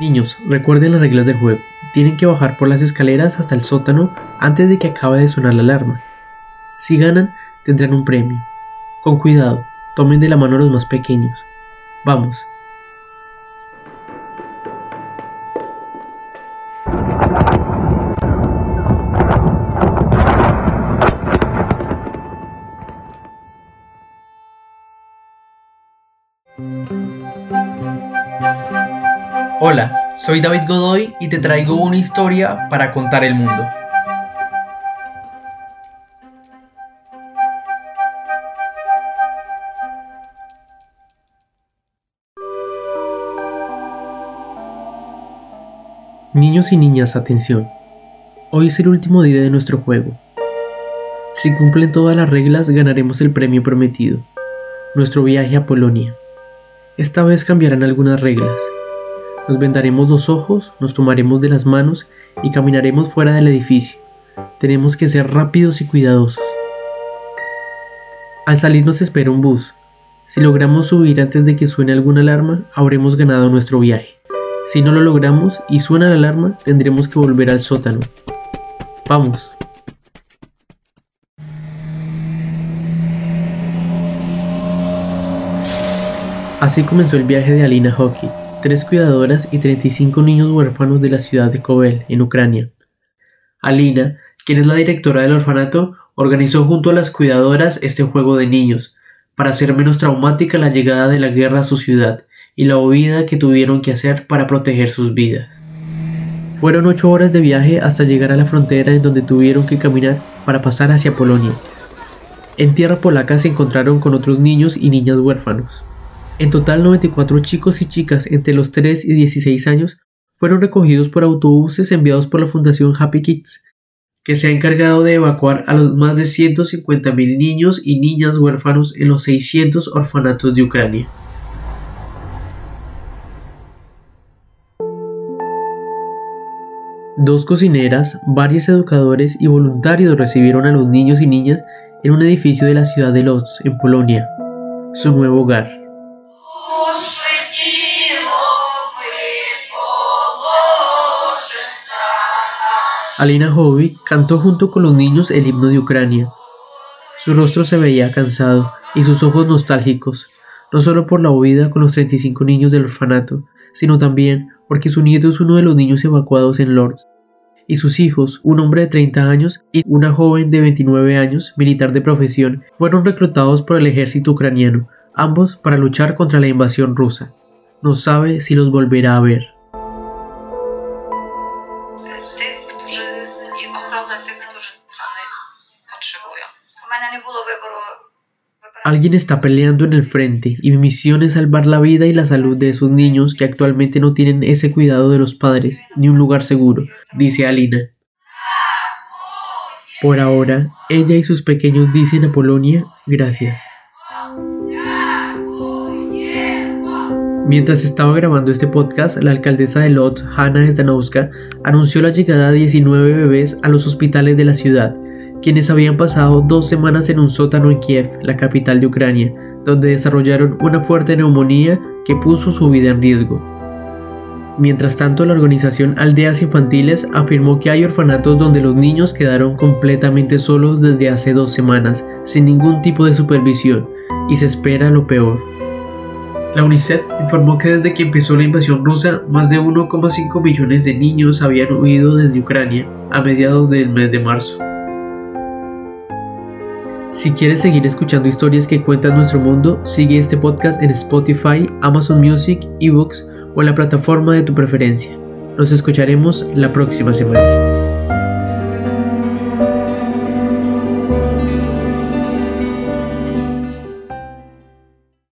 Niños, recuerden la regla del juego. Tienen que bajar por las escaleras hasta el sótano antes de que acabe de sonar la alarma. Si ganan, tendrán un premio. Con cuidado, tomen de la mano a los más pequeños. ¡Vamos! Hola, soy David Godoy y te traigo una historia para contar el mundo. Niños y niñas, atención. Hoy es el último día de nuestro juego. Si cumplen todas las reglas, ganaremos el premio prometido, nuestro viaje a Polonia. Esta vez cambiarán algunas reglas. Nos vendaremos los ojos, nos tomaremos de las manos y caminaremos fuera del edificio. Tenemos que ser rápidos y cuidadosos. Al salir nos espera un bus. Si logramos subir antes de que suene alguna alarma, habremos ganado nuestro viaje. Si no lo logramos y suena la alarma, tendremos que volver al sótano. ¡Vamos! Así comenzó el viaje de Halyna Yovyk, 3 cuidadoras y 35 niños huérfanos de la ciudad de Kovel, en Ucrania. Alina, quien es la directora del orfanato, organizó junto a las cuidadoras este juego de niños, para hacer menos traumática la llegada de la guerra a su ciudad y la huida que tuvieron que hacer para proteger sus vidas. Fueron 8 horas de viaje hasta llegar a la frontera en donde tuvieron que caminar para pasar hacia Polonia. En tierra polaca se encontraron con otros niños y niñas huérfanos. En total, 94 chicos y chicas entre los 3 y 16 años fueron recogidos por autobuses enviados por la Fundación Happy Kids, que se ha encargado de evacuar a los más de 150.000 niños y niñas huérfanos en los 600 orfanatos de Ucrania. Dos cocineras, varios educadores y voluntarios recibieron a los niños y niñas en un edificio de la ciudad de Łódź, en Polonia, su nuevo hogar. Halyna Yovyk cantó junto con los niños el himno de Ucrania. Su rostro se veía cansado y sus ojos nostálgicos, no solo por la huida con los 35 niños del orfanato, sino también porque su nieto es uno de los niños evacuados en Łódź, y sus hijos, un hombre de 30 años y una joven de 29 años, militar de profesión, fueron reclutados por el ejército ucraniano, ambos para luchar contra la invasión rusa. No sabe si los volverá a ver. Alguien está peleando en el frente y mi misión es salvar la vida y la salud de esos niños que actualmente no tienen ese cuidado de los padres ni un lugar seguro, dice Alina. Por ahora, ella y sus pequeños dicen a Polonia gracias. Mientras estaba grabando este podcast, la alcaldesa de Łódź, Hanna Zdanowska, anunció la llegada de 19 bebés a los hospitales de la ciudad, quienes habían pasado 2 semanas en un sótano en Kiev, la capital de Ucrania, donde desarrollaron una fuerte neumonía que puso su vida en riesgo. Mientras tanto, la organización Aldeas Infantiles afirmó que hay orfanatos donde los niños quedaron completamente solos desde hace 2 semanas, sin ningún tipo de supervisión, y se espera lo peor. La UNICEF informó que desde que empezó la invasión rusa, más de 1,5 millones de niños habían huido desde Ucrania a mediados del mes de marzo. Si quieres seguir escuchando historias que cuentan nuestro mundo, sigue este podcast en Spotify, Amazon Music, eBooks o en la plataforma de tu preferencia. Nos escucharemos la próxima semana.